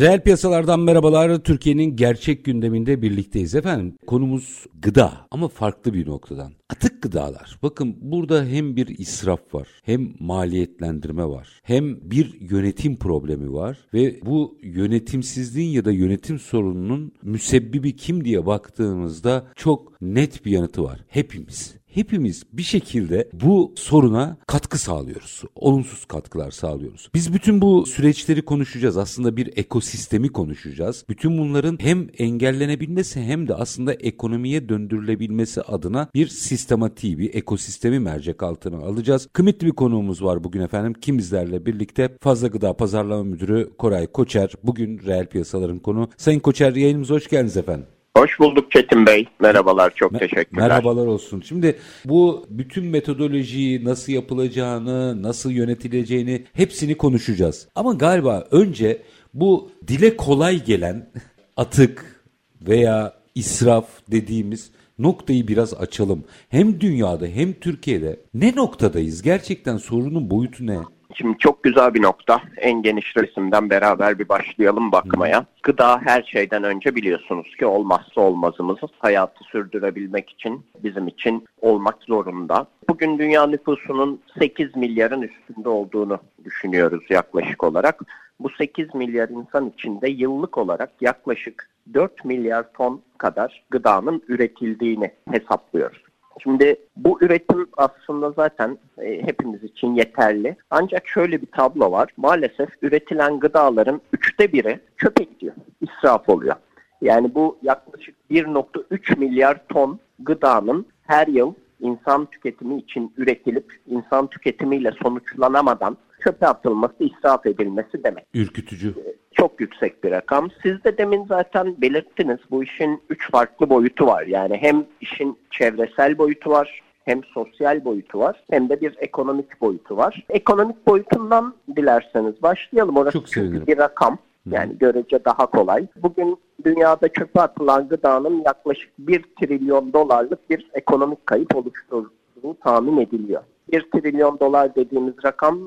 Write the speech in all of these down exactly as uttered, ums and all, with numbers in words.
Reel piyasalardan merhabalar. Türkiye'nin gerçek gündeminde birlikteyiz efendim. Konumuz gıda ama farklı bir noktadan. Atık gıdalar. Bakın burada hem bir israf var, hem maliyetlendirme var, hem bir yönetim problemi var ve bu yönetimsizliğin ya da yönetim sorununun müsebbibi kim diye baktığımızda çok net bir yanıtı var. Hepimiz. Hepimiz bir şekilde bu soruna katkı sağlıyoruz. Olumsuz katkılar sağlıyoruz. Biz bütün bu süreçleri konuşacağız. Aslında bir ekosistemi konuşacağız. Bütün bunların hem engellenebilmesi hem de aslında ekonomiye döndürülebilmesi adına bir sistematiği, bir ekosistemi mercek altına alacağız. Kıymetli bir konuğumuz var bugün efendim. Kim bizlerle birlikte? Fazla Gıda Pazarlama Müdürü Koray Koçer. Bugün reel piyasaların konu. Sayın Koçer, yayınımıza hoş geldiniz efendim. Hoş bulduk Çetin Bey. Merhabalar, çok Me- teşekkürler. Merhabalar olsun. Şimdi bu bütün metodolojiyi nasıl yapılacağını, nasıl yönetileceğini hepsini konuşacağız. Ama galiba önce bu dile kolay gelen atık veya israf dediğimiz noktayı biraz açalım. Hem dünyada hem Türkiye'de ne noktadayız? Gerçekten sorunun boyutu ne? Şimdi çok güzel bir nokta. En geniş resimden beraber bir başlayalım bakmaya. Gıda her şeyden önce biliyorsunuz ki olmazsa olmazımız. Hayatı sürdürebilmek için bizim için olmak zorunda. Bugün dünya nüfusunun sekiz milyarın üstünde olduğunu düşünüyoruz yaklaşık olarak. Bu sekiz milyar insan içinde yıllık olarak yaklaşık dört milyar ton kadar gıdanın üretildiğini hesaplıyoruz. Şimdi bu üretim aslında zaten e, hepimiz için yeterli. Ancak şöyle bir tablo var. Maalesef üretilen gıdaların üçte biri çöpe gidiyor, israf oluyor. Yani bu yaklaşık bir virgül üç milyar ton gıdanın her yıl insan tüketimi için üretilip insan tüketimiyle sonuçlanamadan çöpe atılması, israf edilmesi demek. Ürkütücü. Çok yüksek bir rakam. Siz de demin zaten belirttiniz, bu işin üç farklı boyutu var. Yani hem işin çevresel boyutu var, hem sosyal boyutu var, hem de bir ekonomik boyutu var. Ekonomik boyutundan dilerseniz başlayalım. Orası çok sevinirim. Bir rakam. Yani görece daha kolay. Bugün dünyada çöpe atılan gıdanın yaklaşık bir trilyon dolarlık bir ekonomik kayıp oluşturduğu tahmin ediliyor. bir trilyon dolar dediğimiz rakam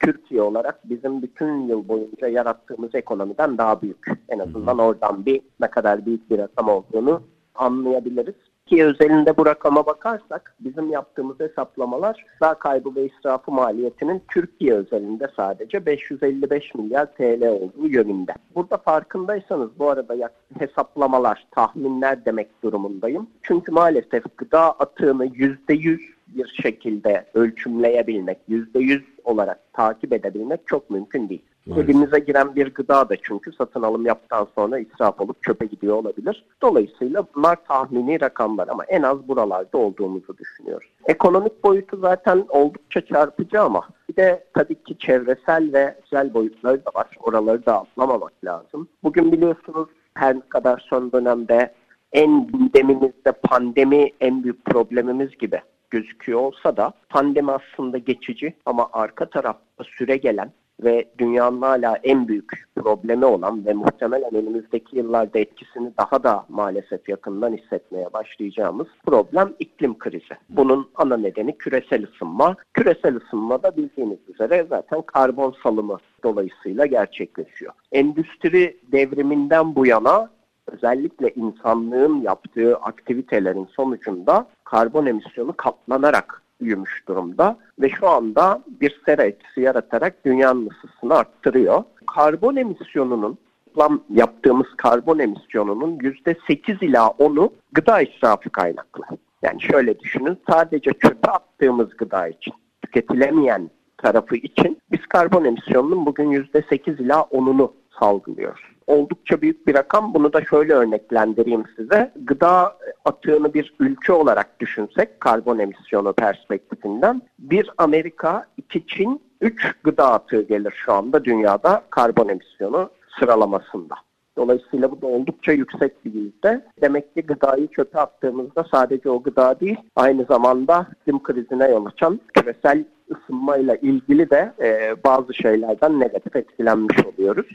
Türkiye olarak bizim bütün yıl boyunca yarattığımız ekonomiden daha büyük. En azından oradan bir ne kadar büyük bir rakam olduğunu anlayabiliriz. Ki özelinde bu rakama bakarsak bizim yaptığımız hesaplamalar gıda kaybı ve israfı maliyetinin Türkiye özelinde sadece beş yüz elli beş milyar T L olduğu yönünde. Burada farkındaysanız bu arada hesaplamalar, tahminler demek durumundayım. Çünkü maalesef gıda atığını yüzde yüz bir şekilde ölçümleyebilmek, yüzde yüz olarak takip edebilmek çok mümkün değil. Evet. Elimize giren bir gıda da çünkü satın alım yaptıktan sonra israf olup çöpe gidiyor olabilir. Dolayısıyla bunlar tahmini rakamlar ama en az buralarda olduğumuzu düşünüyoruz. Ekonomik boyutu zaten oldukça çarpıcı ama bir de tabii ki çevresel ve sosyal boyutları da var. Oraları da atlamamak lazım. Bugün biliyorsunuz her ne kadar son dönemde en gündemimizde pandemi en büyük problemimiz gibi gözüküyor olsa da pandemi aslında geçici ama arka tarafta süre gelen ve dünyanın hala en büyük problemi olan ve muhtemelen önümüzdeki yıllarda etkisini daha da maalesef yakından hissetmeye başlayacağımız problem iklim krizi. Bunun ana nedeni küresel ısınma. Küresel ısınma da bildiğiniz üzere zaten karbon salımı dolayısıyla gerçekleşiyor. Endüstri devriminden bu yana özellikle insanlığın yaptığı aktivitelerin sonucunda karbon emisyonu katlanarak büyümüş durumda ve şu anda bir sera etkisi yaratarak dünyanın ısısını arttırıyor. Karbon emisyonunun, toplam yaptığımız karbon emisyonunun yüzde sekiz ila onu gıda israfı kaynaklı. Yani şöyle düşünün, sadece çöpe attığımız gıda için, tüketilemeyen tarafı için biz karbon emisyonunun bugün yüzde sekiz ila onunu salgılıyoruz. oldukça büyük bir rakam. Bunu da şöyle örneklendireyim size. Gıda atığını bir ülke olarak düşünsek karbon emisyonu perspektifinden bir Amerika, iki Çin, üç gıda atığı gelir şu anda dünyada karbon emisyonu sıralamasında. Dolayısıyla bu da oldukça yüksek bir yüzde. Demek ki gıdayı çöpe attığımızda sadece o gıda değil, aynı zamanda iklim krizine yol açan küresel ısınmayla ilgili de e, bazı şeylerden negatif etkilenmiş oluyoruz.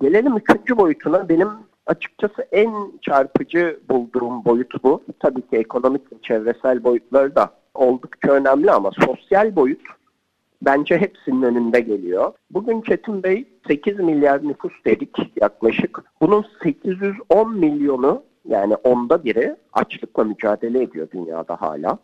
Gelelim üçüncü boyutuna. Benim açıkçası en çarpıcı bulduğum boyut bu. Tabii ki ekonomik ve çevresel boyutları da oldukça önemli ama sosyal boyut bence hepsinin önünde geliyor. Bugün Çetin Bey sekiz milyar nüfus dedik yaklaşık. Bunun sekiz yüz on milyonu yani onda biri açlıkla mücadele ediyor dünyada hala.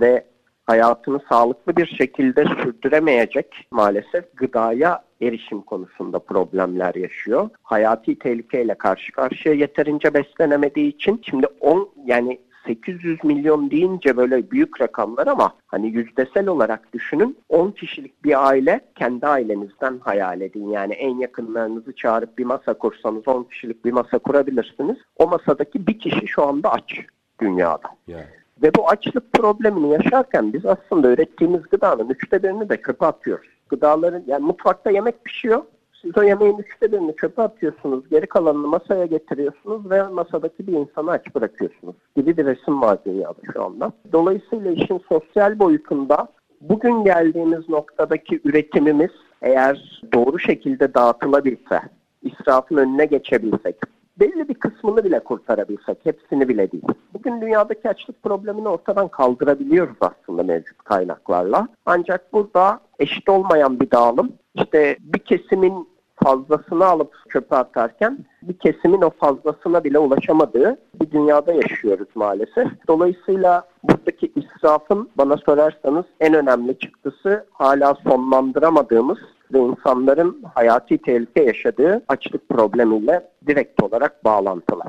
Ve hayatını sağlıklı bir şekilde sürdüremeyecek maalesef gıdaya erişim konusunda problemler yaşıyor. Hayati tehlikeyle karşı karşıya yeterince beslenemediği için şimdi on yani sekiz yüz milyon deyince böyle büyük rakamlar ama hani yüzdesel olarak düşünün, on kişilik bir aile, kendi ailenizden hayal edin. Yani en yakınlarınızı çağırıp bir masa kursanız on kişilik bir masa kurabilirsiniz. O masadaki bir kişi şu anda aç dünyada. Yeah. Ve bu açlık problemini yaşarken biz aslında ürettiğimiz gıdanın üçte birini de çöpe atıyoruz. Gıdaların, yani mutfakta yemek pişiyor. Siz o yemeğin üçte birini çöpe atıyorsunuz, geri kalanını masaya getiriyorsunuz ve masadaki bir insanı aç bırakıyorsunuz gibi bir resim var dünyada şu anda. Dolayısıyla işin sosyal boyutunda bugün geldiğimiz noktadaki üretimimiz eğer doğru şekilde dağıtılabilse, israfın önüne geçebilsek, belli bir kısmını bile kurtarabilsek, hepsini bile değil. Bugün dünyadaki açlık problemini ortadan kaldırabiliyoruz aslında mevcut kaynaklarla. Ancak burada eşit olmayan bir dağılım. İşte bir kesimin fazlasını alıp çöpe atarken bir kesimin o fazlasına bile ulaşamadığı bir dünyada yaşıyoruz maalesef. Dolayısıyla buradaki israfın bana sorarsanız en önemli çıktısı hala sonlandıramadığımız ve insanların hayati tehlike yaşadığı açlık problemiyle direkt olarak bağlantılı.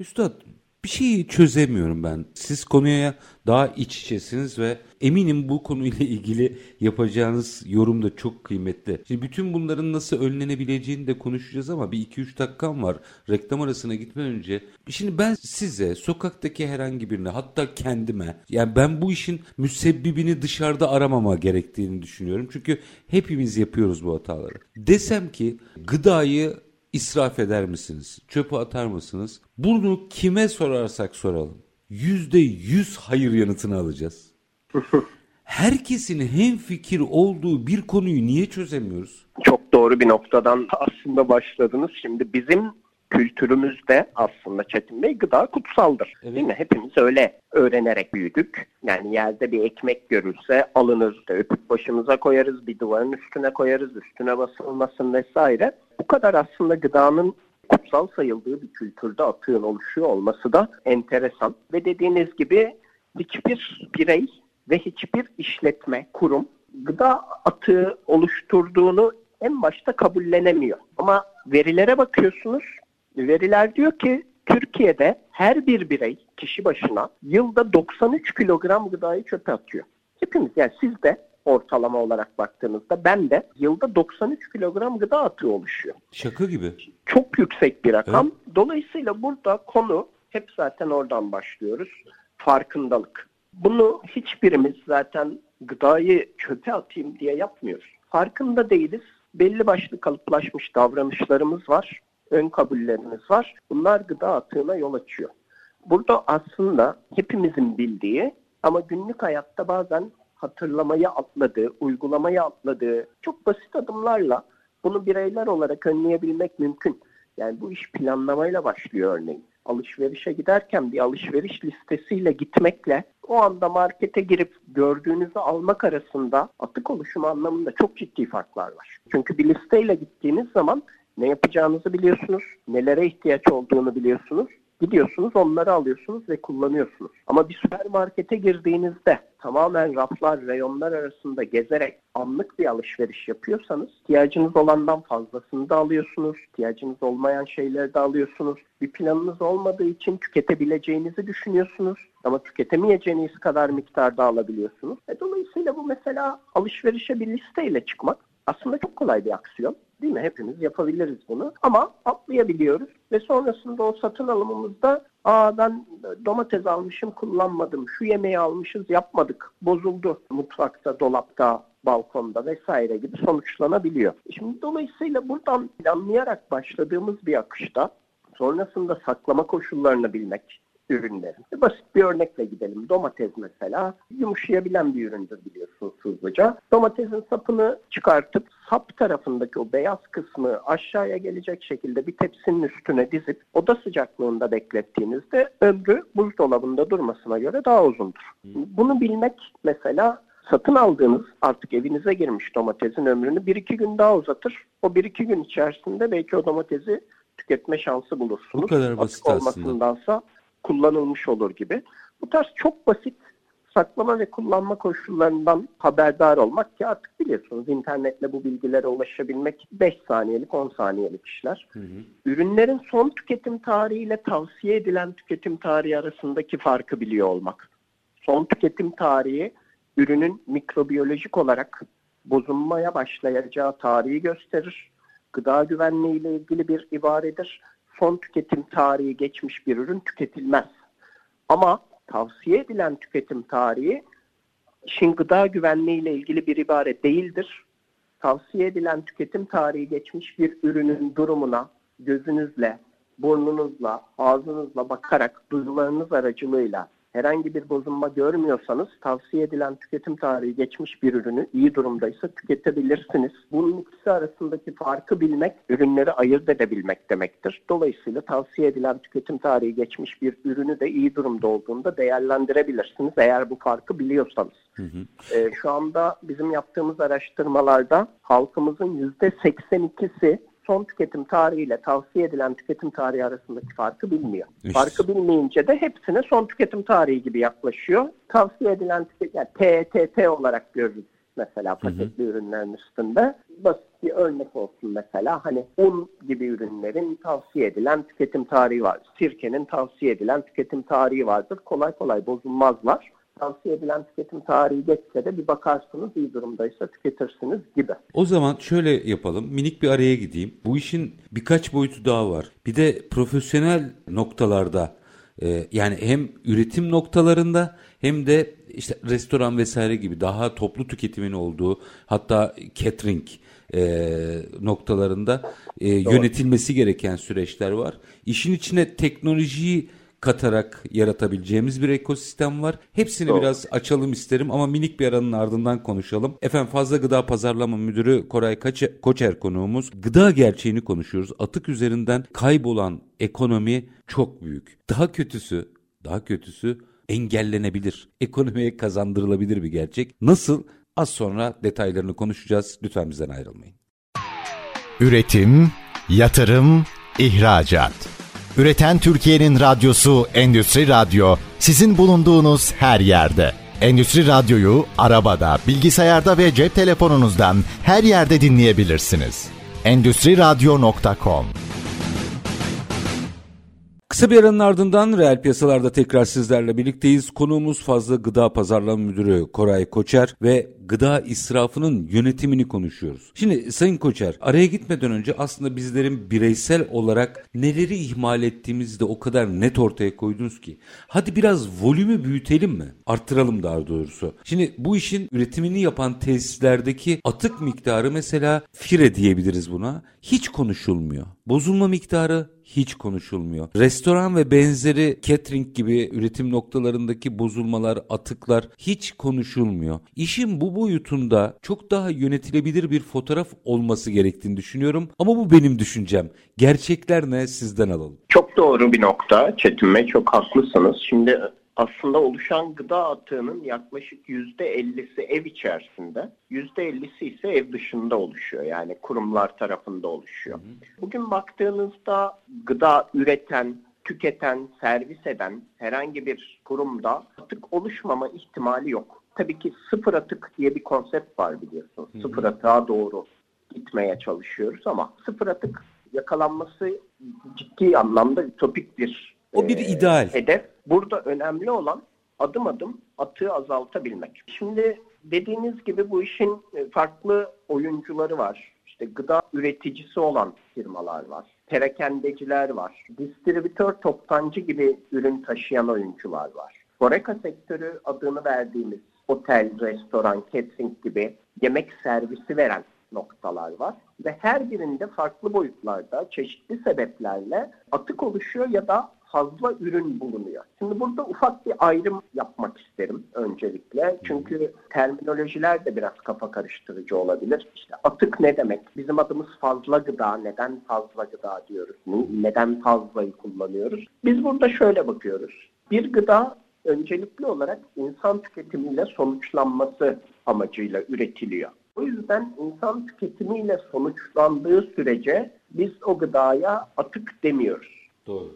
Üstad, bir şeyi çözemiyorum ben. Siz konuya daha iç içesiniz ve eminim bu konuyla ilgili yapacağınız yorum da çok kıymetli. Şimdi bütün bunların nasıl önlenebileceğini de konuşacağız ama bir iki üç dakikam var. Reklam arasına gitmeden önce. Şimdi ben size, sokaktaki herhangi birine, hatta kendime, yani ben bu işin müsebbibini dışarıda aramama gerektiğini düşünüyorum. Çünkü hepimiz yapıyoruz bu hataları. Desem ki gıdayı İsraf eder misiniz? Çöpe atar mısınız? Bunu kime sorarsak soralım, yüzde yüz hayır yanıtını alacağız. Herkesin hemfikir olduğu bir konuyu niye çözemiyoruz? Çok doğru bir noktadan aslında başladınız. Şimdi bizim kültürümüzde aslında Çetin Bey gıda kutsaldır. Evet. Değil mi? Hepimiz öyle öğrenerek büyüdük. Yani yerde bir ekmek görülse alınır, öpüp başımıza koyarız, bir duvarın üstüne koyarız, üstüne basılmasın vesaire. Bu kadar aslında gıdanın kutsal sayıldığı bir kültürde atığın oluşuyor olması da enteresan. Ve dediğiniz gibi hiçbir birey ve hiçbir işletme, kurum gıda atığı oluşturduğunu en başta kabullenemiyor. Ama verilere bakıyorsunuz. Veriler diyor ki Türkiye'de her bir birey kişi başına yılda doksan üç kilogram gıdayı çöpe atıyor. Hepimiz, yani siz de ortalama olarak baktığınızda ben de yılda doksan üç kilogram gıda atığı oluşuyor. Şaka gibi. Çok yüksek bir rakam. Evet. Dolayısıyla burada konu hep zaten oradan başlıyoruz. Farkındalık. Bunu hiçbirimiz zaten gıdayı çöpe atayım diye yapmıyoruz. Farkında değiliz. Belli başlı kalıplaşmış davranışlarımız var. Ön kabullerimiz var. Bunlar gıda atığına yol açıyor. Burada aslında hepimizin bildiği ama günlük hayatta bazen hatırlamayı atladığı, uygulamayı atladığı çok basit adımlarla bunu bireyler olarak önleyebilmek mümkün. Yani bu iş planlamayla başlıyor örneğin. Alışverişe giderken bir alışveriş listesiyle gitmekle o anda markete girip gördüğünüzü almak arasında atık oluşumu anlamında çok ciddi farklar var. Çünkü bir listeyle gittiğiniz zaman ne yapacağınızı biliyorsunuz, nelere ihtiyaç olduğunu biliyorsunuz. Gidiyorsunuz, onları alıyorsunuz ve kullanıyorsunuz. Ama bir süpermarkete girdiğinizde tamamen raflar, reyonlar arasında gezerek anlık bir alışveriş yapıyorsanız ihtiyacınız olandan fazlasını da alıyorsunuz, ihtiyacınız olmayan şeyleri de alıyorsunuz. Bir planınız olmadığı için tüketebileceğinizi düşünüyorsunuz ama tüketemeyeceğiniz kadar miktarda alabiliyorsunuz. E dolayısıyla bu mesela alışverişe bir listeyle çıkmak Aslında çok kolay bir aksiyon değil mi? Hepimiz yapabiliriz bunu ama atlayabiliyoruz ve sonrasında o satın alımımızda aa ben domates almışım kullanmadım, şu yemeği almışız yapmadık, bozuldu mutfakta, dolapta, balkonda vesaire gibi sonuçlanabiliyor. Şimdi dolayısıyla buradan planlayarak başladığımız bir akışta sonrasında saklama koşullarını bilmek ürünlerin. Basit bir örnekle gidelim. Domates mesela yumuşayabilen bir üründür biliyorsunuz hızlıca. Domatesin sapını çıkartıp sap tarafındaki o beyaz kısmı aşağıya gelecek şekilde bir tepsinin üstüne dizip oda sıcaklığında beklettiğinizde ömrü buzdolabında durmasına göre daha uzundur. Bunu bilmek mesela satın aldığınız artık evinize girmiş domatesin ömrünü bir iki gün daha uzatır. O bir iki gün içerisinde belki o domatesi tüketme şansı bulursunuz. Bu kadar basit aslında. Olmasındansa kullanılmış olur gibi. Bu tarz çok basit saklama ve kullanma koşullarından haberdar olmak ki artık biliyorsunuz internetle bu bilgilere ulaşabilmek beş saniyelik on saniyelik işler. Hı hı. Ürünlerin son tüketim tarihi ile tavsiye edilen tüketim tarihi arasındaki farkı biliyor olmak. Son tüketim tarihi ürünün mikrobiyolojik olarak bozulmaya başlayacağı tarihi gösterir. Gıda güvenliği ile ilgili bir ibaredir. Son tüketim tarihi geçmiş bir ürün tüketilmez. Ama tavsiye edilen tüketim tarihi işin gıda güvenliği ile ilgili bir ibare değildir. Tavsiye edilen tüketim tarihi geçmiş bir ürünün durumuna gözünüzle, burnunuzla, ağzınızla bakarak duyularınız aracılığıyla herhangi bir bozulma görmüyorsanız tavsiye edilen tüketim tarihi geçmiş bir ürünü iyi durumdaysa tüketebilirsiniz. Bunun ikisi arasındaki farkı bilmek, ürünleri ayırt edebilmek demektir. Dolayısıyla tavsiye edilen tüketim tarihi geçmiş bir ürünü de iyi durumda olduğunda değerlendirebilirsiniz eğer bu farkı biliyorsanız. Hı hı. Ee, şu anda bizim yaptığımız araştırmalarda halkımızın yüzde seksen ikisi son tüketim tarihiyle tavsiye edilen tüketim tarihi arasındaki farkı bilmiyor. İşte. Farkı bilmeyince de hepsine son tüketim tarihi gibi yaklaşıyor. Tavsiye edilen tüketim, yani T T T olarak görürüz mesela paketli hı hı. ürünlerin üstünde. Basit bir örnek olsun mesela hani un gibi ürünlerin tavsiye edilen tüketim tarihi var. Sirkenin tavsiye edilen tüketim tarihi vardır. Kolay kolay bozulmazlar. Tavsiye edilen tüketim tarihi geçse de bir bakarsınız iyi durumdaysa tüketirsiniz gibi. O zaman şöyle yapalım, minik bir araya gideyim. Bu işin birkaç boyutu daha var. Bir de profesyonel noktalarda e, yani hem üretim noktalarında hem de işte restoran vesaire gibi daha toplu tüketimin olduğu hatta catering e, noktalarında e, yönetilmesi gereken süreçler var. İşin içine teknolojiyi katarak yaratabileceğimiz bir ekosistem var. Hepsini Doğru. biraz açalım isterim ama minik bir aranın ardından konuşalım. Efendim Fazla Gıda Pazarlama Müdürü Koray Koçer konuğumuz. Gıda gerçeğini konuşuyoruz. Atık üzerinden kaybolan ekonomi çok büyük. Daha kötüsü, daha kötüsü engellenebilir. Ekonomiye kazandırılabilir bir gerçek. Nasıl? Az sonra detaylarını konuşacağız. Lütfen bizden ayrılmayın. Üretim, yatırım, ihracat. Üreten Türkiye'nin radyosu Endüstri Radyo, sizin bulunduğunuz her yerde. Endüstri Radyo'yu arabada, bilgisayarda ve cep telefonunuzdan her yerde dinleyebilirsiniz. endüstri radyo nokta com Kısa bir aranın ardından Reel Piyasalar'da tekrar sizlerle birlikteyiz. Konuğumuz Fazla Gıda Pazarlama Müdürü Koray Koçer ve gıda israfının yönetimini konuşuyoruz. Şimdi Sayın Koçer, araya gitmeden önce aslında bizlerin bireysel olarak neleri ihmal ettiğimizi de o kadar net ortaya koydunuz ki. Hadi biraz volümü büyütelim mi? Arttıralım daha doğrusu. Şimdi bu işin üretimini yapan tesislerdeki atık miktarı mesela fire diyebiliriz buna. Hiç konuşulmuyor. Bozulma miktarı hiç konuşulmuyor. Restoran ve benzeri catering gibi üretim noktalarındaki bozulmalar, atıklar hiç konuşulmuyor. İşin bu boyutunda çok daha yönetilebilir bir fotoğraf olması gerektiğini düşünüyorum. Ama bu benim düşüncem. Gerçekler ne? Sizden alalım. Çok doğru bir nokta Çetin Bey. Çok haklısınız. Şimdi aslında oluşan gıda atığının yaklaşık yüzde ellisi ev içerisinde, yüzde ellisi ise ev dışında oluşuyor. Yani kurumlar tarafında oluşuyor. Bugün baktığınızda gıda üreten, tüketen, servis eden herhangi bir kurumda atık oluşmama ihtimali yok. Tabii ki sıfır atık diye bir konsept var biliyorsunuz. Hı hı. Sıfır atığa doğru gitmeye çalışıyoruz ama sıfır atık yakalanması ciddi anlamda ütopik bir o bir e, ideal. Hedef. Burada önemli olan adım adım atığı azaltabilmek. Şimdi Dediğiniz gibi bu işin farklı oyuncuları var. İşte gıda üreticisi olan firmalar var. Perakendeciler var. Distribütör, toptancı gibi ürün taşıyan oyuncular var. Horeca sektörü adını verdiğimiz otel, restoran, catering gibi yemek servisi veren noktalar var. Ve her birinde farklı boyutlarda çeşitli sebeplerle atık oluşuyor ya da fazla ürün bulunuyor. Şimdi burada ufak bir ayrım yapmak isterim öncelikle. Çünkü terminolojiler de biraz kafa karıştırıcı olabilir. İşte atık ne demek? Bizim adımız fazla gıda. Neden fazla gıda diyoruz? Neden fazlayı kullanıyoruz? Biz burada şöyle bakıyoruz. Bir gıda öncelikli olarak insan tüketimiyle sonuçlanması amacıyla üretiliyor. O yüzden insan tüketimiyle sonuçlandığı sürece biz o gıdaya atık demiyoruz. Doğru.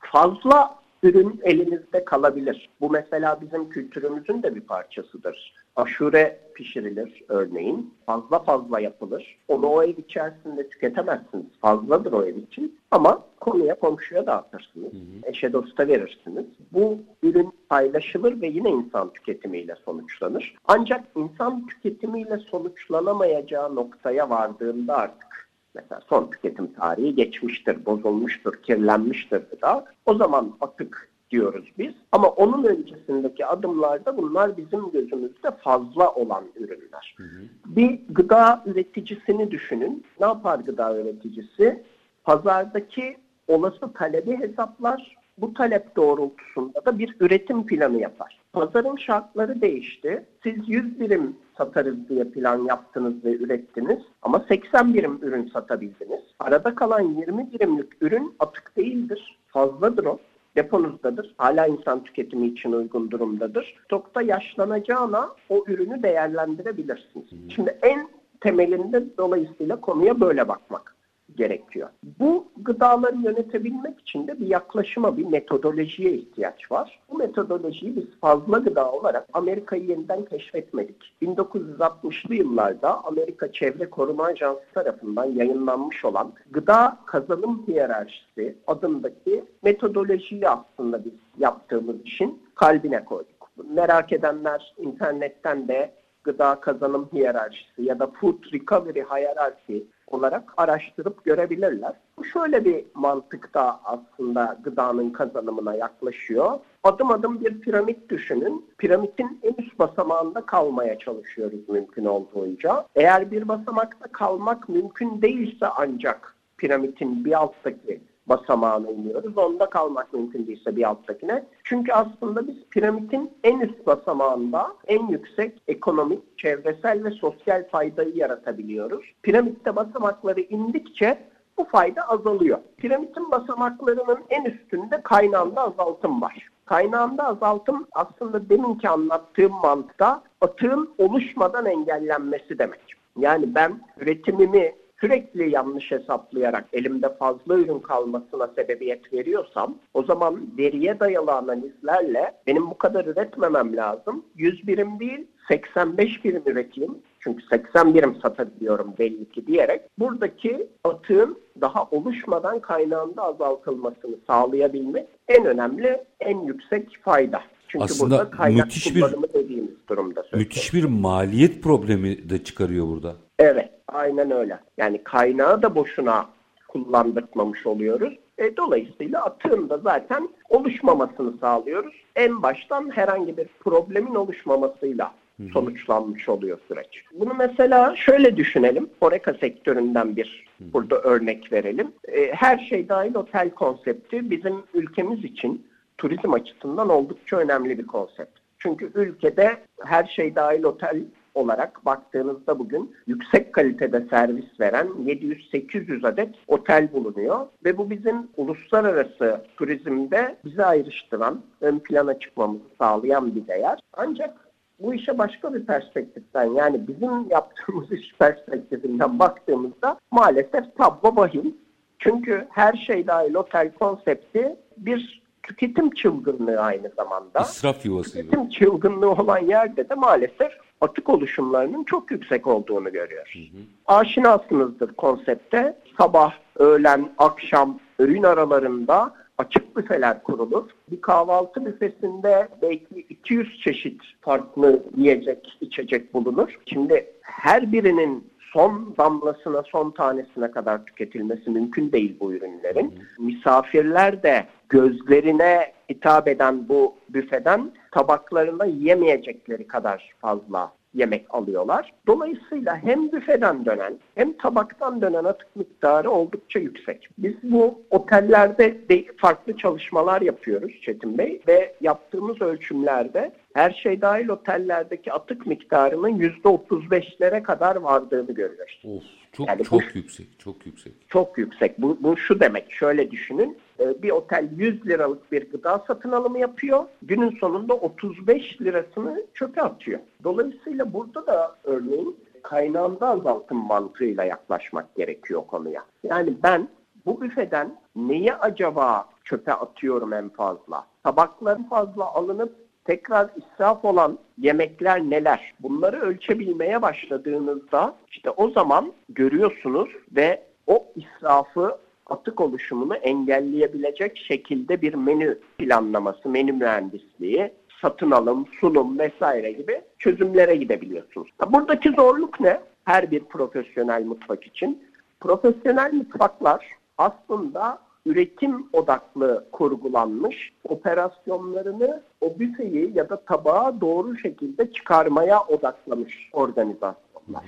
Fazla ürün elimizde kalabilir. Bu mesela bizim kültürümüzün de bir parçasıdır. Aşure pişirilir örneğin. Fazla fazla yapılır. Onu o ev içerisinde tüketemezsiniz. Fazladır o ev için. Ama konuya komşuya dağıtırsınız. Hı hı. Eşe dosta verirsiniz. Bu ürün paylaşılır ve yine insan tüketimiyle sonuçlanır. Ancak insan tüketimiyle sonuçlanamayacağı noktaya vardığında artık mesela son tüketim tarihi geçmiştir, bozulmuştur, kirlenmiştir gıda. O zaman atık diyoruz biz. Ama onun öncesindeki adımlarda bunlar bizim gözümüzde fazla olan ürünler. Hı hı. Bir gıda üreticisini düşünün. Ne yapar gıda üreticisi? Pazardaki olası talebi hesaplar. Bu talep doğrultusunda da bir üretim planı yapar. Pazarın şartları değişti. Siz yüz birim satarız diye plan yaptınız ve ürettiniz ama seksen birim ürün satabildiniz. Arada kalan yirmi birimlik ürün atık değildir. Fazladır o. Deponuzdadır. Hala insan tüketimi için uygun durumdadır. Stokta yaşlanacağına o ürünü değerlendirebilirsiniz. Şimdi en temelinde dolayısıyla konuya böyle bakmak gerekiyor. Bu gıdaları yönetebilmek için de bir yaklaşıma, bir metodolojiye ihtiyaç var. Bu metodolojiyi biz fazla gıda olarak Amerika'yı yeniden keşfetmedik. bin dokuz yüz altmışlı yıllarda Amerika Çevre Koruma Ajansı tarafından yayınlanmış olan Gıda Kazanım Hiyerarşisi adındaki metodolojiyi aslında biz yaptığımız işin kalbine koyduk. Merak edenler internetten de Gıda Kazanım Hiyerarşisi ya da Food Recovery Hierarchy olarak araştırıp görebilirler. Bu şöyle bir mantıkta aslında gıdanın kazanımına yaklaşıyor. Adım adım bir piramit düşünün. Piramitin en üst basamağında kalmaya çalışıyoruz mümkün olduğunca. Eğer bir basamakta kalmak mümkün değilse ancak piramitin bir alttaki basamağına iniyoruz. Onda kalmak mümkün değilse bir alttakine. Çünkü aslında biz piramidin en üst basamağında en yüksek ekonomik, çevresel ve sosyal faydayı yaratabiliyoruz. Piramitte basamakları indikçe bu fayda azalıyor. Piramidin basamaklarının en üstünde kaynağında azaltım var. Kaynağında azaltım aslında deminki anlattığım mantıkta atığın oluşmadan engellenmesi demek. Yani ben üretimimi sürekli yanlış hesaplayarak elimde fazla ürün kalmasına sebebiyet veriyorsam o zaman veriye dayalı analizlerle benim bu kadar üretmemem lazım. yüz birim değil seksen beş birim üreteyim. Çünkü seksen birim satabiliyorum belli ki diyerek buradaki atığın daha oluşmadan kaynağında azaltılmasını sağlayabilmek en önemli, en yüksek fayda. Çünkü aslında burada kaynak kullanımı bir, dediğimiz durumda. Söyleyeyim. Müthiş bir maliyet problemi de çıkarıyor burada. Evet, aynen öyle. Yani kaynağı da boşuna kullandırmamış oluyoruz. E, dolayısıyla atığın da zaten oluşmamasını sağlıyoruz. En baştan herhangi bir problemin oluşmamasıyla sonuçlanmış oluyor süreç. Bunu mesela şöyle düşünelim. Horeca sektöründen bir burada örnek verelim. E, her şey dahil otel konsepti bizim ülkemiz için turizm açısından oldukça önemli bir konsept. Çünkü ülkede her şey dahil otel olarak baktığınızda bugün yüksek kalitede servis veren yedi yüz sekiz yüz adet otel bulunuyor. Ve bu bizim uluslararası turizmde bizi ayrıştıran, ön plana çıkmamızı sağlayan bir değer. Ancak bu işe başka bir perspektiften yani bizim yaptığımız iş perspektifinden baktığımızda maalesef tablo vahim. Çünkü her şey dahil otel konsepti bir tüketim çılgınlığı aynı zamanda. İsraf yuvası. Tüketim gibi. Çılgınlığı olan yerde de maalesef atık oluşumlarının çok yüksek olduğunu görüyoruz. Hı hı. Aşinasınızdır konsepte. Sabah, öğlen, akşam, öğün aralarında açık büfeler kurulur. Bir kahvaltı büfesinde belki iki yüz çeşit farklı yiyecek, içecek bulunur. Şimdi her birinin son damlasına, son tanesine kadar tüketilmesi mümkün değil bu ürünlerin. Misafirler de gözlerine hitap eden bu büfeden tabaklarına yemeyecekleri kadar fazla yemek alıyorlar. Dolayısıyla hem büfeden dönen hem tabaktan dönen atık miktarı oldukça yüksek. Biz bu otellerde de farklı çalışmalar yapıyoruz Çetin Bey ve yaptığımız ölçümlerde her şey dahil otellerdeki atık miktarının yüzde otuz beşlere kadar vardığını görüyoruz. Of, çok yani çok bu, yüksek, çok yüksek. Çok yüksek. Bu, bu şu demek, şöyle düşünün. Bir otel yüz liralık bir gıda satın alımı yapıyor. Günün sonunda otuz beş lirasını çöpe atıyor. Dolayısıyla burada da örneğin kaynağında azaltım mantığıyla yaklaşmak gerekiyor konuya. Yani ben bu büfeden neyi acaba çöpe atıyorum en fazla? Tabakların fazla alınıp tekrar israf olan yemekler neler? Bunları ölçebilmeye başladığınızda işte o zaman görüyorsunuz ve o israfı, atık oluşumunu engelleyebilecek şekilde bir menü planlaması, menü mühendisliği, satın alım, sunum vesaire gibi çözümlere gidebiliyorsunuz. Buradaki zorluk ne? Her bir profesyonel mutfak için. Profesyonel mutfaklar aslında üretim odaklı kurgulanmış, operasyonlarını o büfeyi ya da tabağı doğru şekilde çıkarmaya odaklamış organizasyonlar.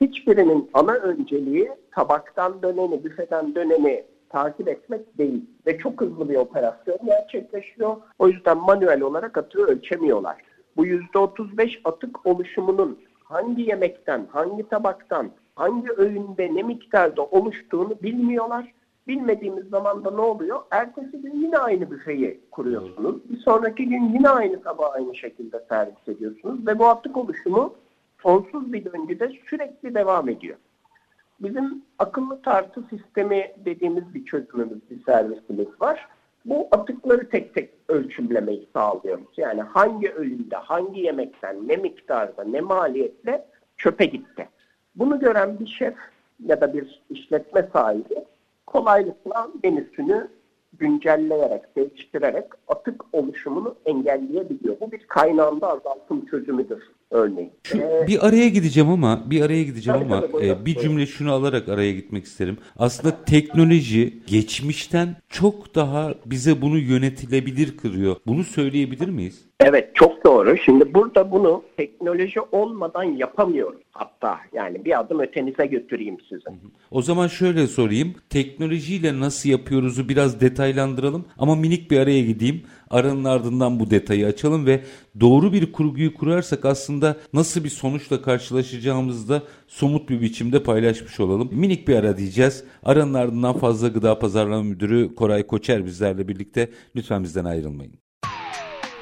Hiçbirinin ana önceliği tabaktan döneni, büfeden döneni takip etmek değil. Ve çok hızlı bir operasyon gerçekleşiyor. O yüzden manuel olarak atığı ölçemiyorlar. Bu yüzde otuz beş atık oluşumunun hangi yemekten, hangi tabaktan, hangi öğünde ne miktarda oluştuğunu bilmiyorlar. Bilmediğimiz zaman da ne oluyor? Ertesi gün yine aynı büfeyi kuruyorsunuz. Bir sonraki gün yine aynı tabağı aynı şekilde servis ediyorsunuz. Ve bu atık oluşumu sonsuz bir döngüde sürekli devam ediyor. Bizim akıllı tartı sistemi dediğimiz bir çözümümüz, bir servisimiz var. Bu atıkları tek tek ölçümlemeyi sağlıyoruz. Yani hangi öğünde, hangi yemekten, ne miktarda, ne maliyetle çöpe gitti. Bunu gören bir şef ya da bir işletme sahibi kolaylıkla menüsünü güncelleyerek, değiştirerek atık oluşumunu engelleyebiliyor. Bu bir kaynağında azaltım çözümüdür örneğin. Şu, ee, bir araya gideceğim ama bir araya gideceğim tabii, ama tabii, e, bir cümle buyurun. Şunu alarak araya gitmek isterim. Aslında teknoloji geçmişten çok daha bize bunu yönetilebilir kırıyor. Bunu söyleyebilir miyiz? Evet, çok doğru. Şimdi burada bunu teknoloji olmadan yapamıyoruz hatta. Yani bir adım ötenize götüreyim sizi. O zaman şöyle sorayım. Teknolojiyle nasıl yapıyoruzu biraz detaylandıralım ama minik bir araya gideyim. Aranın ardından bu detayı açalım ve doğru bir kurguyu kurarsak aslında nasıl bir sonuçla karşılaşacağımızı da somut bir biçimde paylaşmış olalım. Minik bir ara diyeceğiz. Aranın ardından Fazla Gıda Pazarlama Müdürü Koray Koçer bizlerle birlikte. Lütfen bizden ayrılmayın.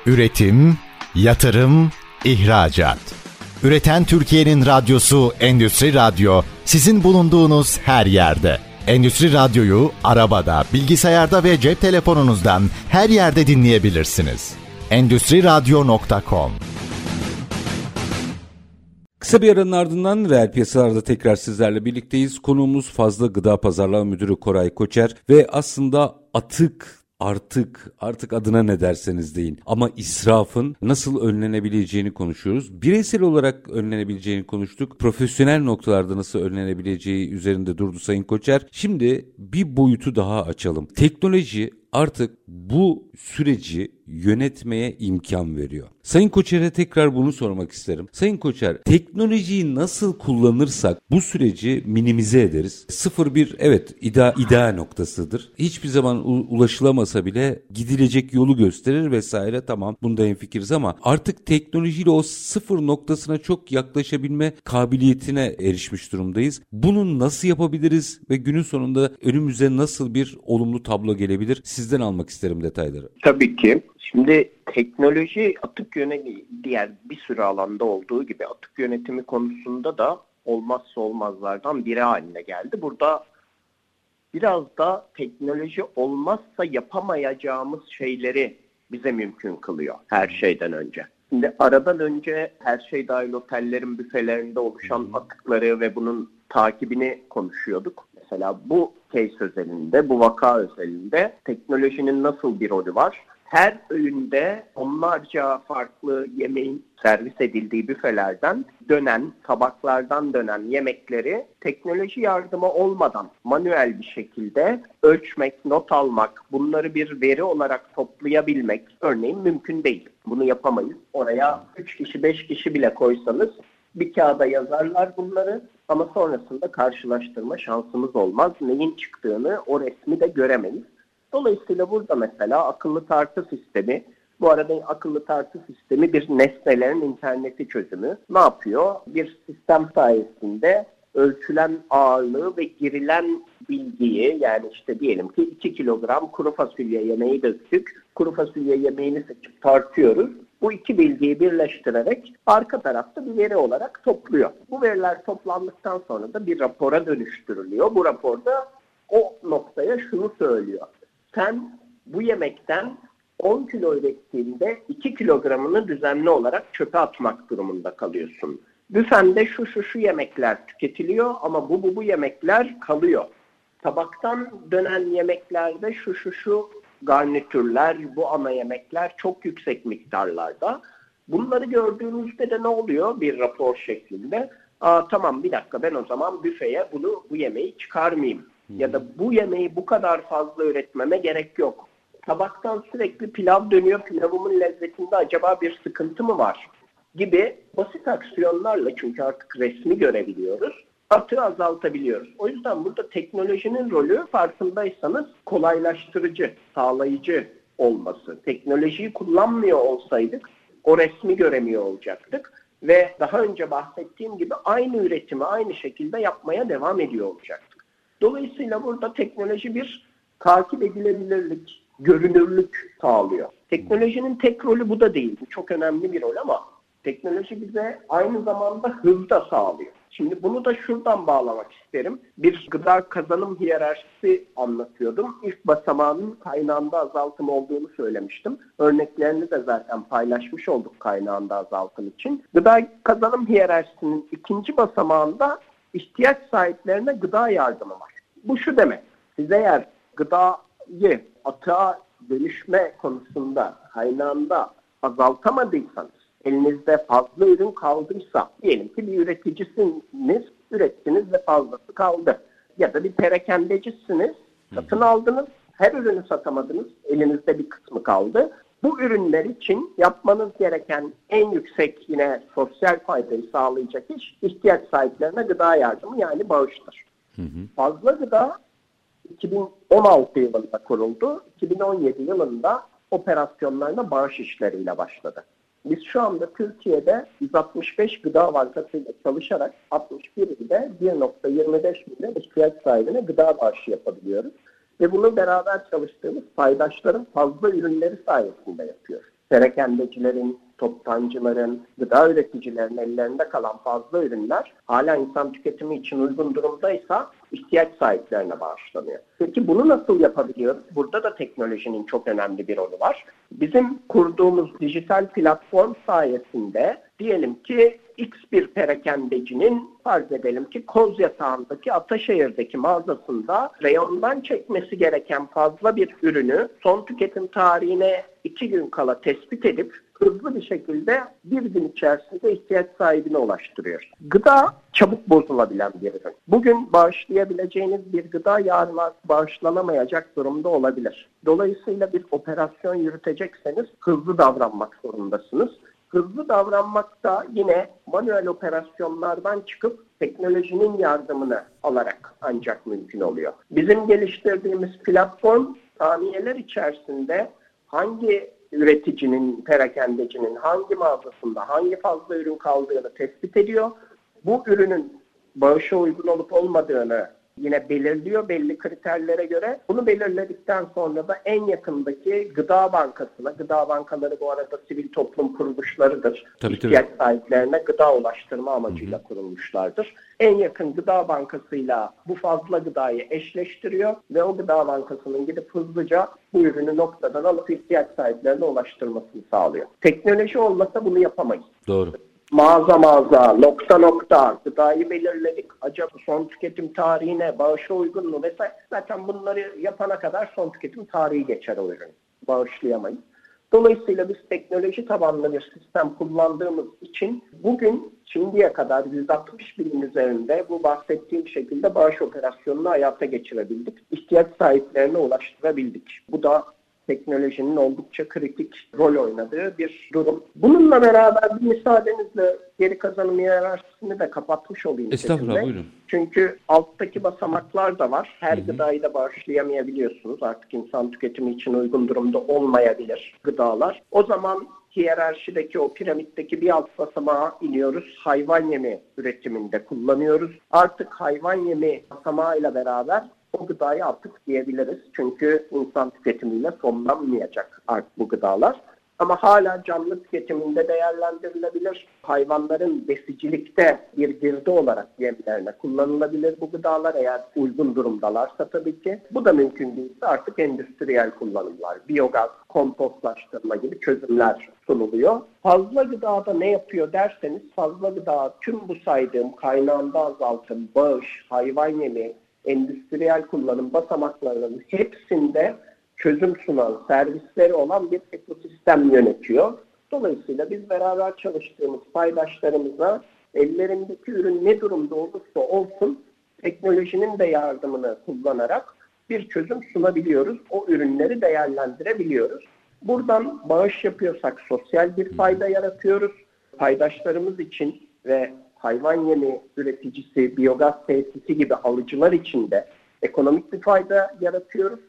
Üretim, yatırım, ihracat. Üreten Türkiye'nin radyosu Endüstri Radyo sizin bulunduğunuz her yerde. Endüstri Radyo'yu arabada, bilgisayarda ve cep telefonunuzdan her yerde dinleyebilirsiniz. endüstri radyo nokta com. Kısa bir aranın ardından Reel Piyasalar'da tekrar sizlerle birlikteyiz. Konuğumuz Fazla Gıda Pazarlama Müdürü Koray Koçer ve aslında atık, Artık, artık adına ne derseniz deyin ama israfın nasıl önlenebileceğini konuşuyoruz. Bireysel olarak önlenebileceğini konuştuk. Profesyonel noktalarda nasıl önlenebileceği üzerinde durdu Sayın Koçer. Şimdi bir boyutu daha açalım. Teknoloji artık bu süreci yönetmeye imkan veriyor. Sayın Koçer'e tekrar bunu sormak isterim. Sayın Koçer, teknolojiyi nasıl kullanırsak bu süreci minimize ederiz. sıfır bir evet ida, ida noktasıdır. Hiçbir zaman u- ulaşılamasa bile gidilecek yolu gösterir vesaire, tamam bunda hemfikiriz ama artık teknolojiyle o sıfır noktasına çok yaklaşabilme kabiliyetine erişmiş durumdayız. Bunu nasıl yapabiliriz ve günün sonunda önümüze nasıl bir olumlu tablo gelebilir? Sizden almak isterim detayları. Tabii ki. Şimdi teknoloji atık yönetimi diğer bir sürü alanda olduğu gibi atık yönetimi konusunda da olmazsa olmazlardan biri haline geldi. Burada biraz da teknoloji olmazsa yapamayacağımız şeyleri bize mümkün kılıyor her şeyden önce. Şimdi aradan önce her şey dahil otellerin büfelerinde oluşan atıkları ve bunun takibini konuşuyorduk. Mesela bu case özelinde, bu vaka özelinde teknolojinin nasıl bir rolü var? Her öğünde onlarca farklı yemeğin servis edildiği büfelerden dönen, tabaklardan dönen yemekleri teknoloji yardımı olmadan manuel bir şekilde ölçmek, not almak, bunları bir veri olarak toplayabilmek örneğin mümkün değil. Bunu yapamayız. Oraya üç kişi beş kişi bile koysanız bir kağıda yazarlar bunları ama sonrasında karşılaştırma şansımız olmaz. Neyin çıktığını o resmi de göremeyiz. Dolayısıyla burada mesela akıllı tartı sistemi, bu arada akıllı tartı sistemi bir nesnelerin interneti çözümü. Ne yapıyor? Bir sistem sayesinde ölçülen ağırlığı ve girilen bilgiyi, yani işte diyelim ki iki kilogram kuru fasulye yemeği döktük, kuru fasulye yemeğini seçip tartıyoruz. Bu iki bilgiyi birleştirerek arka tarafta bir veri olarak topluyor. Bu veriler toplandıktan sonra da bir rapora dönüştürülüyor. Bu raporda o noktaya şunu söylüyor. Sen bu yemekten on kilo ürettiğinde iki kilogramını düzenli olarak çöpe atmak durumunda kalıyorsun. Büfende şu şu şu yemekler tüketiliyor ama bu bu bu yemekler kalıyor. Tabaktan dönen yemeklerde şu şu şu garnitürler, bu ana yemekler çok yüksek miktarlarda. Bunları gördüğünüzde de ne oluyor? Bir rapor şeklinde. Aa, tamam bir dakika ben o zaman büfeye bunu bu yemeği çıkarmayayım. Ya da bu yemeği bu kadar fazla üretmeme gerek yok. Tabaktan sürekli pilav dönüyor, pilavımın lezzetinde acaba bir sıkıntı mı var? Gibi basit aksiyonlarla, çünkü artık resmi görebiliyoruz, atığı azaltabiliyoruz. O yüzden burada teknolojinin rolü farkındaysanız kolaylaştırıcı, sağlayıcı olması. Teknolojiyi kullanmıyor olsaydık o resmi göremiyor olacaktık. Ve daha önce bahsettiğim gibi aynı üretimi aynı şekilde yapmaya devam ediyor olacaktık. Dolayısıyla burada teknoloji bir takip edilebilirlik, görünürlük sağlıyor. Teknolojinin tek rolü bu da değil. Bu çok önemli bir rol ama teknoloji bize aynı zamanda hız da sağlıyor. Şimdi bunu da şuradan bağlamak isterim. Bir gıda kazanım hiyerarşisi anlatıyordum. İlk basamağının kaynağında azaltım olduğunu söylemiştim. Örneklerini de zaten paylaşmış olduk kaynağında azaltım için. Gıda kazanım hiyerarşisinin ikinci basamağında İhtiyaç sahiplerine gıda yardımı var. Bu şu demek, siz eğer gıdayı atığa dönüşme konusunda kaynağında azaltamadıysanız, elinizde fazla ürün kaldıysa, diyelim ki bir üreticisiniz, ürettiniz ve fazlası kaldı. Ya da bir perakendecisiniz, satın aldınız, her ürünü satamadınız, elinizde bir kısmı kaldı. Bu ürünler için yapmanız gereken en yüksek yine sosyal faydayı sağlayacak iş ihtiyaç sahiplerine gıda yardımı yani bağıştır. Hı hı. Fazla Gıda iki bin on altı yılında kuruldu. iki bin on yedi yılında operasyonlarına bağış işleriyle başladı. Biz şu anda Türkiye'de yüz altmış beş gıda bankasıyla çalışarak altmış bir ilde bir virgül yirmi beş milyon ihtiyaç sahibine gıda bağışı yapabiliyoruz. Ve bunu beraber çalıştığımız paydaşların fazla ürünleri sayesinde yapıyor. Perakendecilerin, toptancıların, gıda üreticilerin ellerinde kalan fazla ürünler hala insan tüketimi için uygun durumdaysa ihtiyaç sahiplerine bağışlanıyor. Peki bunu nasıl yapabiliyoruz? Burada da teknolojinin çok önemli bir rolü var. Bizim kurduğumuz dijital platform sayesinde diyelim ki X bir perakendecinin farz edelim ki Kozyatağı'ndaki Ataşehir'deki mağazasında reyondan çekmesi gereken fazla bir ürünü son tüketim tarihine iki gün kala tespit edip hızlı bir şekilde bir gün içerisinde ihtiyaç sahibine ulaştırıyor. Gıda çabuk bozulabilen bir ürün. Bugün bağışlayabileceğiniz bir gıda yarın bağışlanamayacak durumda olabilir. Dolayısıyla bir operasyon yürütecekseniz hızlı davranmak zorundasınız. Hızlı davranmak da yine manuel operasyonlardan çıkıp teknolojinin yardımını alarak ancak mümkün oluyor. Bizim geliştirdiğimiz platform saniyeler içerisinde hangi üreticinin, perakendecinin hangi mağazasında hangi fazla ürün kaldığını tespit ediyor. Bu ürünün bağışa uygun olup olmadığını yine belirliyor belli kriterlere göre. Bunu belirledikten sonra da en yakındaki gıda bankasına, gıda bankaları bu arada sivil toplum kuruluşlarıdır. Tabii, İhtiyaç tabii. sahiplerine gıda ulaştırma amacıyla Hı-hı. kurulmuşlardır. En yakın gıda bankasıyla bu fazla gıdayı eşleştiriyor ve o gıda bankasının gidip hızlıca bu ürünü noktadan alıp ihtiyaç sahiplerine ulaştırmasını sağlıyor. Teknoloji olmasa bunu yapamayız. Doğru. mağaza mağaza, nokta nokta, gıdayı belirledik, acaba son tüketim tarihine, bağışa uygun mu vesaire. Zaten bunları yapana kadar son tüketim tarihi geçer o ürün. Bağışlayamayız. Dolayısıyla biz teknoloji tabanlı bir sistem kullandığımız için bugün şimdiye kadar yüz altmış binin üzerinde bu bahsettiğim şekilde bağış operasyonunu hayata geçirebildik. İhtiyaç sahiplerine ulaştırabildik. Bu da teknolojinin oldukça kritik rol oynadığı bir durum. Bununla beraber müsaadenizle geri kazanım hiyerarşisini de kapatmış olayım. Estağfurullah, buyurun. Çünkü alttaki basamaklar da var. Her Hı-hı. gıdayı da bağışlayamayabiliyorsunuz. Artık insan tüketimi için uygun durumda olmayabilir gıdalar. O zaman hiyerarşideki o piramitteki bir alt basamağa iniyoruz. Hayvan yemi üretiminde kullanıyoruz. Artık hayvan yemi basamağıyla beraber o gıdayı artık diyebiliriz. Çünkü insan tüketimiyle sonlanmayacak artık bu gıdalar. Ama hala canlı tüketiminde değerlendirilebilir. Hayvanların besicilikte bir girdi olarak yemlerine kullanılabilir bu gıdalar. Eğer uygun durumdalarsa tabii ki. Bu da mümkün değilse artık endüstriyel kullanımlar, biyogaz, kompostlaştırma gibi çözümler sunuluyor. Fazla gıdada ne yapıyor derseniz, fazla gıda tüm bu saydığım kaynağında azaltım, bağış, hayvan yemi, endüstriyel kullanım basamaklarının hepsinde çözüm sunan, servisleri olan bir ekosistem yönetiyor. Dolayısıyla biz beraber çalıştığımız paydaşlarımıza ellerindeki ürün ne durumda olursa olsun teknolojinin de yardımını kullanarak bir çözüm sunabiliyoruz. O ürünleri değerlendirebiliyoruz. Buradan bağış yapıyorsak sosyal bir fayda yaratıyoruz. Paydaşlarımız için ve hayvan yemi üreticisi, biyogaz tesisi gibi alıcılar için de ekonomik bir fayda yaratıyoruz.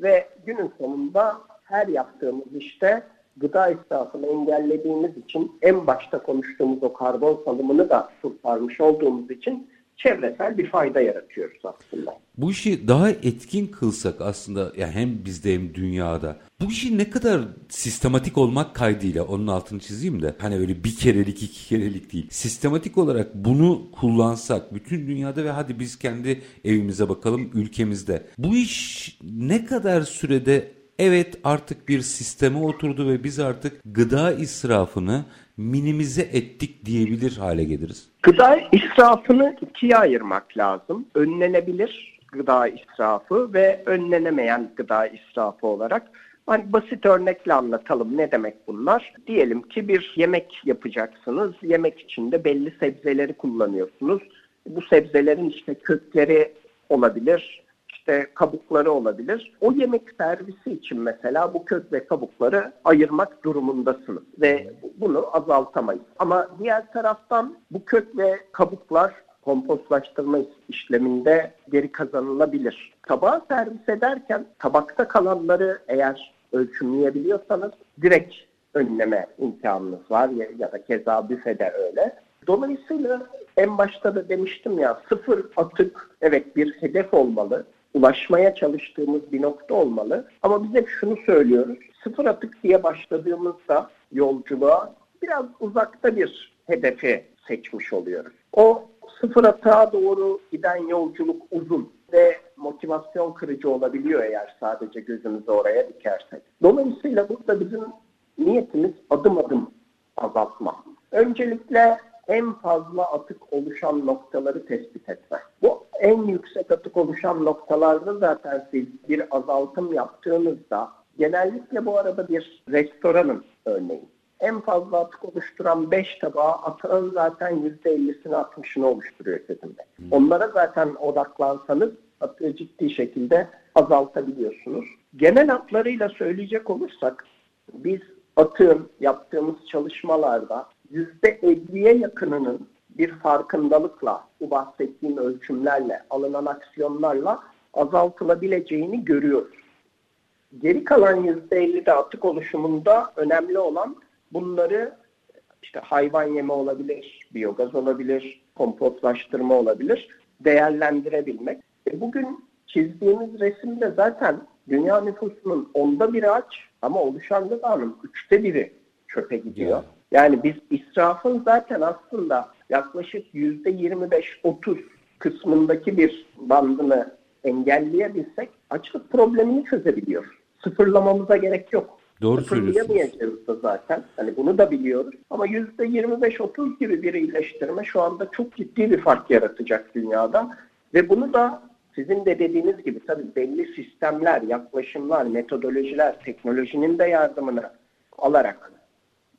Ve günün sonunda her yaptığımız işte gıda israfını engellediğimiz için, en başta konuştuğumuz o karbon salımını da kurtarmış olduğumuz için çevresel bir fayda yaratıyoruz aslında. Bu işi daha etkin kılsak aslında, yani hem bizde hem dünyada, bu işi ne kadar sistematik olmak kaydıyla, onun altını çizeyim de, hani böyle bir kerelik iki kerelik değil, sistematik olarak bunu kullansak bütün dünyada ve hadi biz kendi evimize bakalım, ülkemizde bu iş ne kadar sürede evet artık bir sisteme oturdu ve biz artık gıda israfını minimize ettik diyebilir hale geliriz? Gıda israfını ikiye ayırmak lazım. Önlenebilir gıda israfı ve önlenemeyen gıda israfı olarak. Hani basit örnekle anlatalım ne demek bunlar. Diyelim ki bir yemek yapacaksınız. Yemek içinde belli sebzeleri kullanıyorsunuz. Bu sebzelerin işte kökleri olabilir, İşte kabukları olabilir. O yemek servisi için mesela bu kök ve kabukları ayırmak durumundasınız ve bunu azaltamayız. Ama diğer taraftan bu kök ve kabuklar kompostlaştırma işleminde geri kazanılabilir. Tabağa servis ederken tabakta kalanları eğer ölçümleyebiliyorsanız direkt önleme imkanınız var ya, ya da keza büfede öyle. Dolayısıyla en başta da demiştim ya, sıfır atık evet bir hedef olmalı. Ulaşmaya çalıştığımız bir nokta olmalı. Ama biz hep şunu söylüyoruz. Sıfır atık diye başladığımızda yolculuğa biraz uzakta bir hedefi seçmiş oluyoruz. O sıfır atığa doğru giden yolculuk uzun ve motivasyon kırıcı olabiliyor eğer sadece gözümüzü oraya dikersek. Dolayısıyla burada bizim niyetimiz adım adım azaltma. Öncelikle en fazla atık oluşan noktaları tespit etmek. Bu en yüksek atık oluşan noktalarda zaten siz bir azaltım yaptığınızda, genellikle bu arada bir restoranın örneği, en fazla atık oluşturan beş tabağı atığın zaten yüzde ellisini altmışını oluşturuyor sizinle. Onlara zaten odaklansanız atığı ciddi şekilde azaltabiliyorsunuz. Genel hatlarıyla söyleyecek olursak biz atığın yaptığımız çalışmalarda yüzde elliye yakınının bir farkındalıkla, bu bahsettiğim ölçümlerle, alınan aksiyonlarla azaltılabileceğini görüyoruz. Geri kalan yüzde ellide atık oluşumunda önemli olan bunları, işte hayvan yemi olabilir, biyogaz olabilir, kompostlaştırma olabilir, değerlendirebilmek. E bugün çizdiğimiz resimde zaten dünya nüfusunun onda biri aç ama oluşan gıdanın üçte biri çöpe gidiyor. Yani biz israfın zaten aslında yaklaşık yüzde yirmi beş otuz kısmındaki bir bandını engelleyebilsek açlık problemini çözebiliyoruz. Sıfırlamamıza gerek yok. Doğru söylüyorsunuz. Da zaten. Hani bunu da biliyoruz. Ama yüzde yirmi beş otuz gibi bir iyileştirme şu anda çok ciddi bir fark yaratacak dünyada. Ve bunu da sizin de dediğiniz gibi tabii belli sistemler, yaklaşımlar, metodolojiler, teknolojinin de yardımını alarak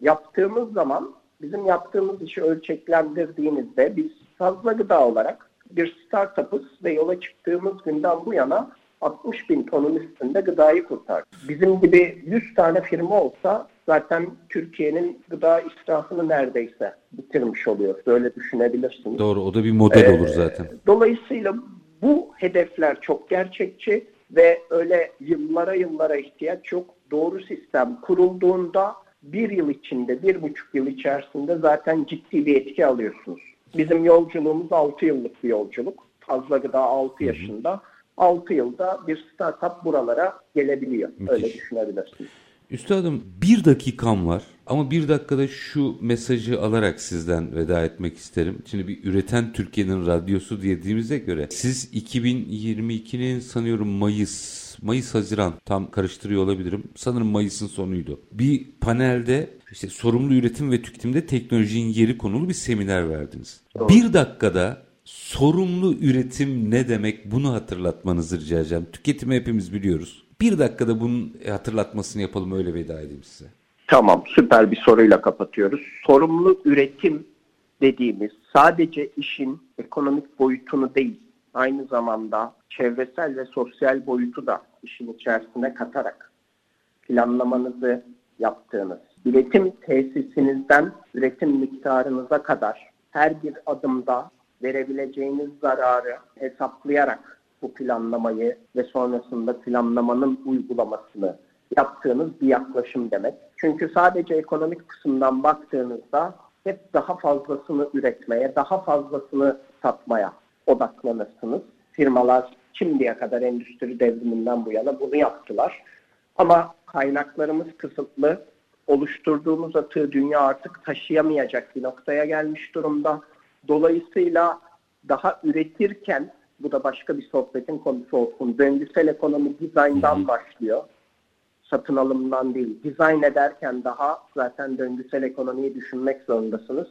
yaptığımız zaman bizim yaptığımız işi ölçeklendirdiğinizde biz Fazla Gıda olarak bir startup'ız ve yola çıktığımız günden bu yana altmış bin tonun üstünde gıdayı kurtardık. Bizim gibi yüz tane firma olsa zaten Türkiye'nin gıda israfını neredeyse bitirmiş oluyor. Böyle düşünebilirsiniz. Doğru, o da bir model ee, olur zaten. Dolayısıyla bu hedefler çok gerçekçi ve öyle yıllara yıllara ihtiyaç yok. Doğru sistem kurulduğunda bir yıl içinde, bir buçuk yıl içerisinde zaten ciddi bir etki alıyorsunuz. Bizim yolculuğumuz altı yıllık bir yolculuk. Fazla Gıda altı yaşında. altı yılda bir startup buralara gelebiliyor. Müthiş. Öyle düşünebilirsiniz. Üstadım, bir dakikam var ama bir dakikada şu mesajı alarak sizden veda etmek isterim. Şimdi bir üreten Türkiye'nin radyosu dediğimize göre siz iki bin yirmi ikinin sanıyorum Mayıs, Mayıs-Haziran, tam karıştırıyor olabilirim. Sanırım Mayıs'ın sonuydu. Bir panelde işte sorumlu üretim ve tüketimde teknolojinin yeri konulu bir seminer verdiniz. Doğru. Bir dakikada sorumlu üretim ne demek, bunu hatırlatmanızı rica edeceğim. Tüketimi hepimiz biliyoruz. Bir dakikada bunun hatırlatmasını yapalım, öyle veda edeyim size. Tamam, süper bir soruyla kapatıyoruz. Sorumlu üretim dediğimiz sadece işin ekonomik boyutunu değil, aynı zamanda çevresel ve sosyal boyutu da işin içerisine katarak planlamanızı yaptığınız, üretim tesisinizden üretim miktarınıza kadar her bir adımda verebileceğiniz zararı hesaplayarak bu planlamayı ve sonrasında planlamanın uygulamasını yaptığınız bir yaklaşım demek. Çünkü sadece ekonomik kısımdan baktığınızda hep daha fazlasını üretmeye, daha fazlasını satmaya odaklanırsınız. Firmalar şimdiye kadar endüstri devriminden bu yana bunu yaptılar. Ama kaynaklarımız kısıtlı, oluşturduğumuz atığı dünya artık taşıyamayacak bir noktaya gelmiş durumda. Dolayısıyla daha üretirken, bu da başka bir sohbetin konusu olsun, döngüsel ekonomi dizayndan başlıyor. Satın alımdan değil. Dizayn ederken daha zaten döngüsel ekonomiyi düşünmek zorundasınız.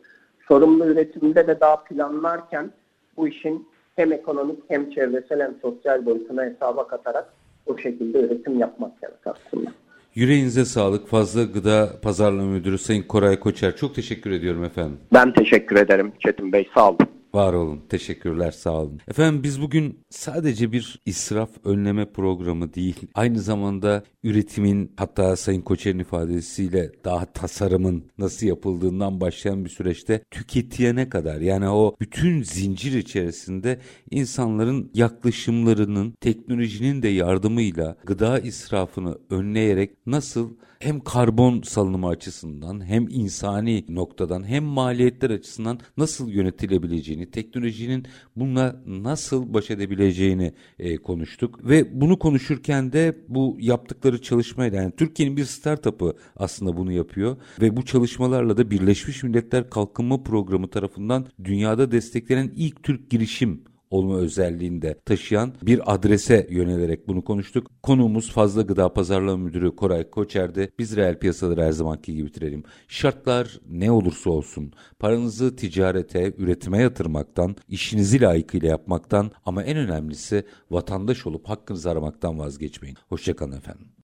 Sorumlu üretimde de daha planlarken bu işin hem ekonomik hem çevresel hem sosyal boyutuna hesaba katarak o şekilde üretim yapmak gerek aslında. Yüreğinize sağlık. Fazla Gıda Pazarlama Müdürü Sayın Koray Koçer. Çok teşekkür ediyorum efendim. Ben teşekkür ederim Çetin Bey. Sağ olun. Var olun. Teşekkürler. Sağ olun. Efendim, biz bugün sadece bir israf önleme programı değil, aynı zamanda üretimin, hatta Sayın Koçer'in ifadesiyle daha tasarımın nasıl yapıldığından başlayan bir süreçte tüketiyene kadar, yani o bütün zincir içerisinde insanların yaklaşımlarının, teknolojinin de yardımıyla gıda israfını önleyerek nasıl hem karbon salınımı açısından, hem insani noktadan, hem maliyetler açısından nasıl yönetilebileceğini, teknolojinin bununla nasıl baş edebileceğini e, konuştuk. Ve bunu konuşurken de bu yaptıkları çalışmayla, yani Türkiye'nin bir startup'ı aslında bunu yapıyor ve bu çalışmalarla da Birleşmiş Milletler Kalkınma Programı tarafından dünyada desteklenen ilk Türk girişim olma özelliğini de taşıyan bir adrese yönelerek bunu konuştuk. Konuğumuz Fazla Gıda Pazarlama Müdürü Koray Koçer'de. Biz reel piyasaları her zamanki gibi bitirelim. Şartlar ne olursa olsun paranızı ticarete, üretime yatırmaktan, işinizi layıkıyla yapmaktan ama en önemlisi vatandaş olup hakkınızı aramaktan vazgeçmeyin. Hoşça kalın efendim.